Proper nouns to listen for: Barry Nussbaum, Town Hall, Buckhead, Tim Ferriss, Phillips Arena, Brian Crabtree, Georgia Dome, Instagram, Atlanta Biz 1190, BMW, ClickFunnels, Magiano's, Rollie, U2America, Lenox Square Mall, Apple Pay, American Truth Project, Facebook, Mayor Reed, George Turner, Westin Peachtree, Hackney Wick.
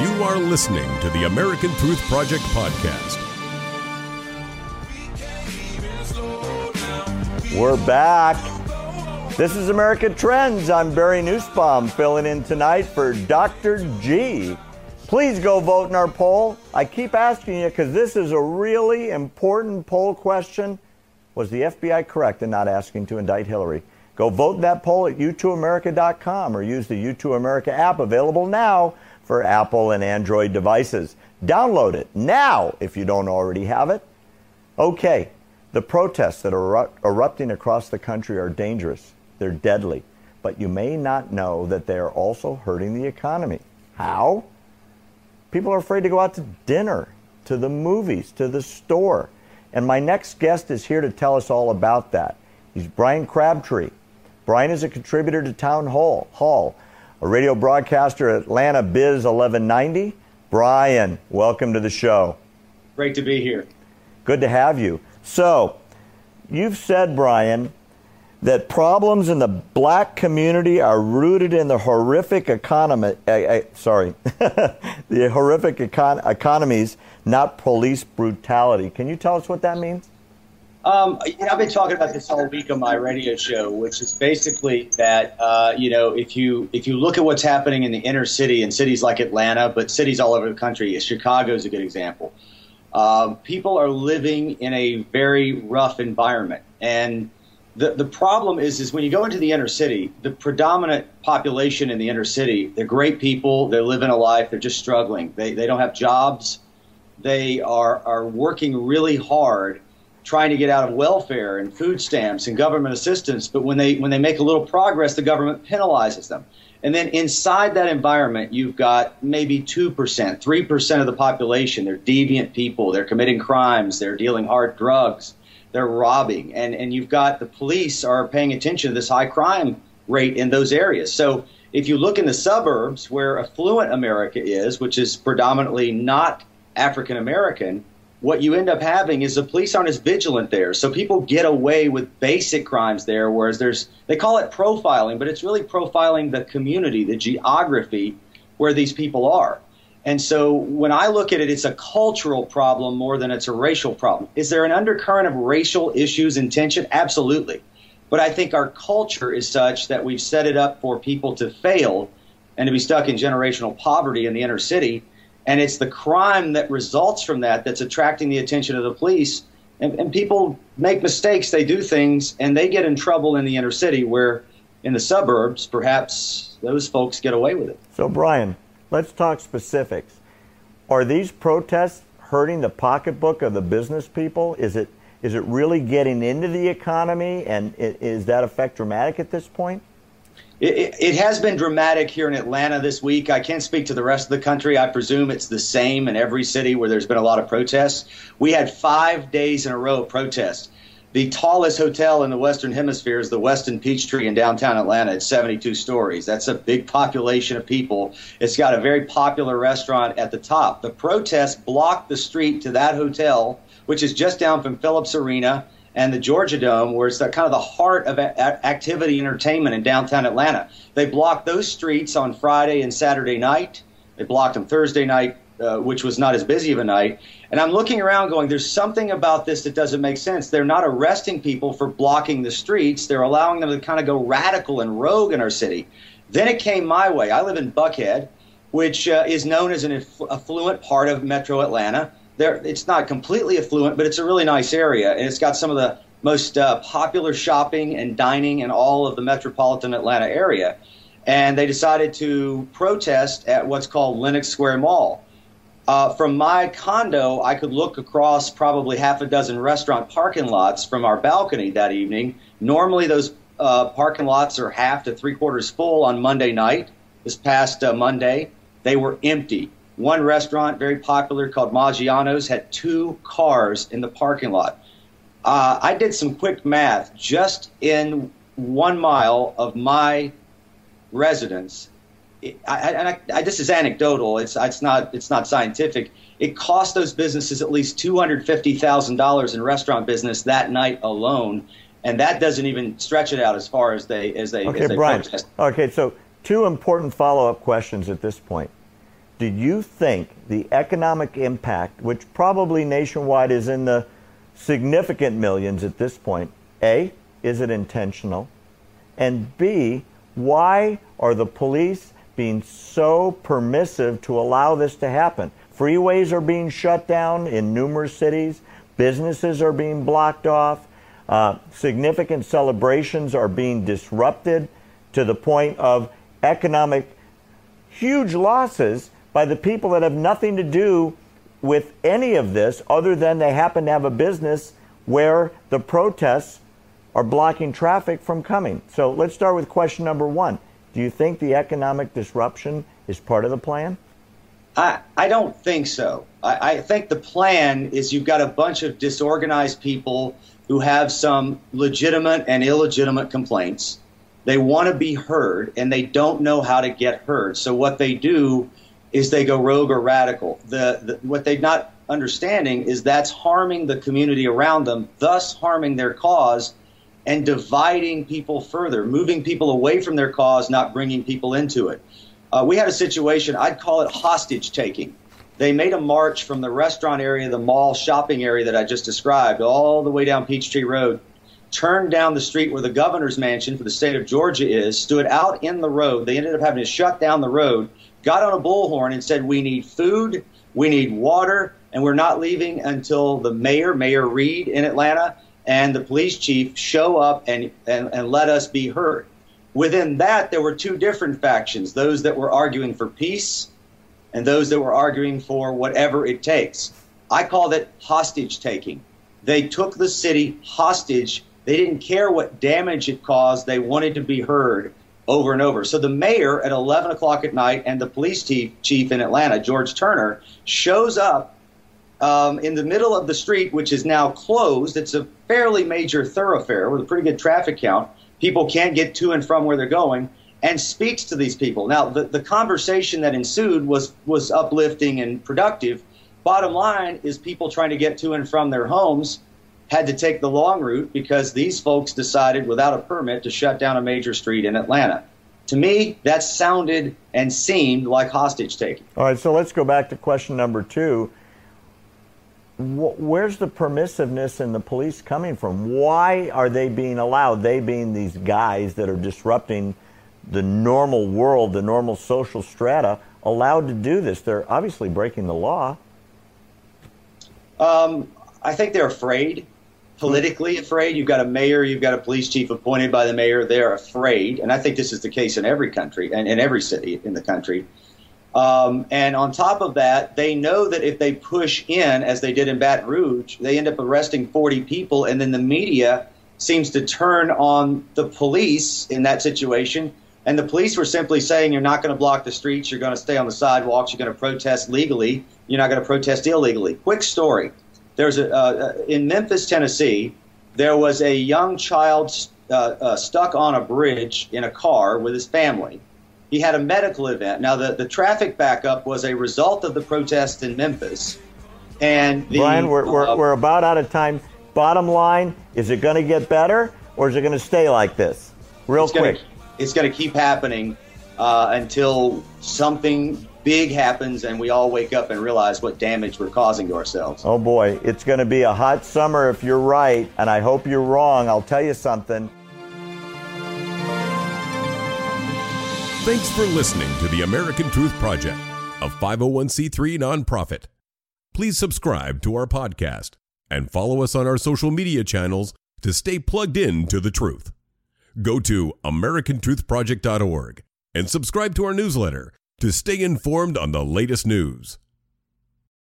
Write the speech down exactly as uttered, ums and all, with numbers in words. You are listening to the American Truth Project podcast. We're back. This is America Trends. I'm Barry Nussbaum filling in tonight for Doctor G. Please go vote in our poll. I keep asking you because this is a really important poll question. Was the F B I correct in not asking to indict Hillary? Go vote in that poll at U two America dot com or use the U two America app available now for Apple and Android devices. Download it now if you don't already have it. Okay. The protests that are erupting across the country are dangerous. They're deadly. But you may not know that they are also hurting the economy. How? People are afraid to go out to dinner, to the movies, to the store. And my next guest is here to tell us all about that. He's Brian Crabtree. Brian is a contributor to Town Hall, Hall, a radio broadcaster at Atlanta Biz eleven ninety. Brian, welcome to the show. Great to be here. Good to have you. So, you've said, Brian, that problems in the black community are rooted in the horrific economy, uh, uh, sorry, the horrific econ- economies, not police brutality. Can you tell us what that means? Um, yeah, I've been talking about this all week on my radio show, which is basically that, uh, you know, if you if you look at what's happening in the inner city in cities like Atlanta, but cities all over the country, Chicago is a good example. Uh, people are living in a very rough environment. And the, the problem is, is when you go into the inner city, the predominant population in the inner city, they're great people. They're living a life. They're just struggling. They, they don't have jobs. They are, are working really hard trying to get out of welfare and food stamps and government assistance. But when they when they make a little progress, the government penalizes them. And then inside that environment, you've got maybe two percent, three percent of the population. They're deviant people. They're committing crimes. They're dealing hard drugs. They're robbing. And and you've got the police are paying attention to this high crime rate in those areas. So if you look in the suburbs where affluent America is, which is predominantly not African American, what you end up having is the police aren't as vigilant there. So people get away with basic crimes there, whereas there's – they call it profiling, but it's really profiling the community, the geography where these people are. And so when I look at it, it's a cultural problem more than it's a racial problem. Is there an undercurrent of racial issues and tension? Absolutely. But I think our culture is such that we've set it up for people to fail and to be stuck in generational poverty in the inner city. And it's the crime that results from that that's attracting the attention of the police. And, and people make mistakes, they do things, and they get in trouble in the inner city where in the suburbs, perhaps those folks get away with it. So, Brian, let's talk specifics. Are these protests hurting the pocketbook of the business people? Is it is it really getting into the economy, and it, is that effect dramatic at this point? It, it has been dramatic here in Atlanta this week. I can't speak to the rest of the country. I presume it's the same in every city where there's been a lot of protests. We had five days in a row of protests. The tallest hotel in the Western Hemisphere is the Westin Peachtree in downtown Atlanta. It's seventy-two stories. That's a big population of people. It's got a very popular restaurant at the top. The protests blocked the street to that hotel, which is just down from Phillips Arena and the Georgia Dome, where it's the, kind of the heart of a- activity entertainment in downtown Atlanta. They blocked those streets on Friday and Saturday night. They blocked them Thursday night, uh, which was not as busy of a night. And I'm looking around going, there's something about this that doesn't make sense. They're not arresting people for blocking the streets. They're allowing them to kind of go radical and rogue in our city. Then it came my way. I live in Buckhead, which uh, is known as an affluent part of metro Atlanta. There, it's not completely affluent, but it's a really nice area, and it's got some of the most uh, popular shopping and dining in all of the metropolitan Atlanta area. And they decided to protest at what's called Lenox Square Mall. Uh, from my condo, I could look across probably half a dozen restaurant parking lots from our balcony that evening. Normally, those uh, parking lots are half to three-quarters full on Monday night. This past uh, Monday, they were empty. One restaurant, very popular, called Magiano's, had two cars in the parking lot. Uh, I did some quick math. Just in one mile of my residence, it, I, and I, I, this is anecdotal. It's it's not it's not scientific. It cost those businesses at least two hundred fifty thousand dollars in restaurant business that night alone, and that doesn't even stretch it out as far as they as they. Okay, as they Brian. Protest. Okay, so two important follow-up questions at this point. do you think the economic impact, which probably nationwide is in the significant millions at this point, A, is it intentional? And B, why are the police being so permissive to allow this to happen? Freeways are being shut down in numerous cities. Businesses are being blocked off. Uh, significant celebrations are being disrupted to the point of economic huge losses by the people that have nothing to do with any of this other than they happen to have a business where the protests are blocking traffic from coming. So let's start with question number one. Do you think the economic disruption is part of the plan? I, I don't think so. I, I think the plan is you've got a bunch of disorganized people who have some legitimate and illegitimate complaints. They want to be heard, and they don't know how to get heard. So what they do is they go rogue or radical. The, the, what they're not understanding is that's harming the community around them, thus harming their cause and dividing people further, moving people away from their cause, not bringing people into it. Uh, we had a situation, I'd call it hostage-taking. They made a march from the restaurant area, the mall shopping area that I just described, all the way down Peachtree Road, turned down the street where the governor's mansion for the state of Georgia is, stood out in the road. They ended up having to shut down the road, got on a bullhorn and said, we need food, we need water, and we're not leaving until the mayor, Mayor Reed in Atlanta, and the police chief show up and, and, and let us be heard. Within that, there were two different factions, those that were arguing for peace and those that were arguing for whatever it takes. I call that hostage taking. They took the city hostage. They didn't care what damage it caused. They wanted to be heard over and over. So the mayor at eleven o'clock at night and the police chief in Atlanta, George Turner, shows up Um, in the middle of the street, which is now closed. It's a fairly major thoroughfare with a pretty good traffic count. People can't get to and from where they're going, and speaks to these people. Now, the, the conversation that ensued was, was uplifting and productive. Bottom line is people trying to get to and from their homes had to take the long route because these folks decided without a permit to shut down a major street in Atlanta. To me, that sounded and seemed like hostage taking. All right, so let's go back to question number two. Where's the permissiveness in the police coming from? Why are they being allowed? They being these guys that are disrupting the normal world, the normal social strata, allowed to do this? They're obviously breaking the law. Um, I think they're afraid, politically afraid. You've got a mayor, you've got a police chief appointed by the mayor. They're afraid, and I think this is the case in every country and in every city in the country. Um, and on top of that, they know that if they push in, as they did in Baton Rouge, they end up arresting forty people. And then the media seems to turn on the police in that situation. And the police were simply saying, you're not going to block the streets. You're going to stay on the sidewalks. You're going to protest legally. You're not going to protest illegally. Quick story. There's a uh, in Memphis, Tennessee, there was a young child uh, uh, stuck on a bridge in a car with his family. He had a medical event. Now, the, the traffic backup was a result of the protest in Memphis. And the, Brian, we're, we're, uh, we're about out of time. Bottom line, is it going to get better or is it going to stay like this? Real it's quick. Gonna, it's going to keep happening uh, until something big happens and we all wake up and realize what damage we're causing to ourselves. Oh, boy. It's going to be a hot summer if you're right, and I hope you're wrong. I'll tell you something. Thanks for listening to the American Truth Project, a five oh one c three nonprofit. Please subscribe to our podcast and follow us on our social media channels to stay plugged in to the truth. Go to american truth project dot org and subscribe to our newsletter to stay informed on the latest news.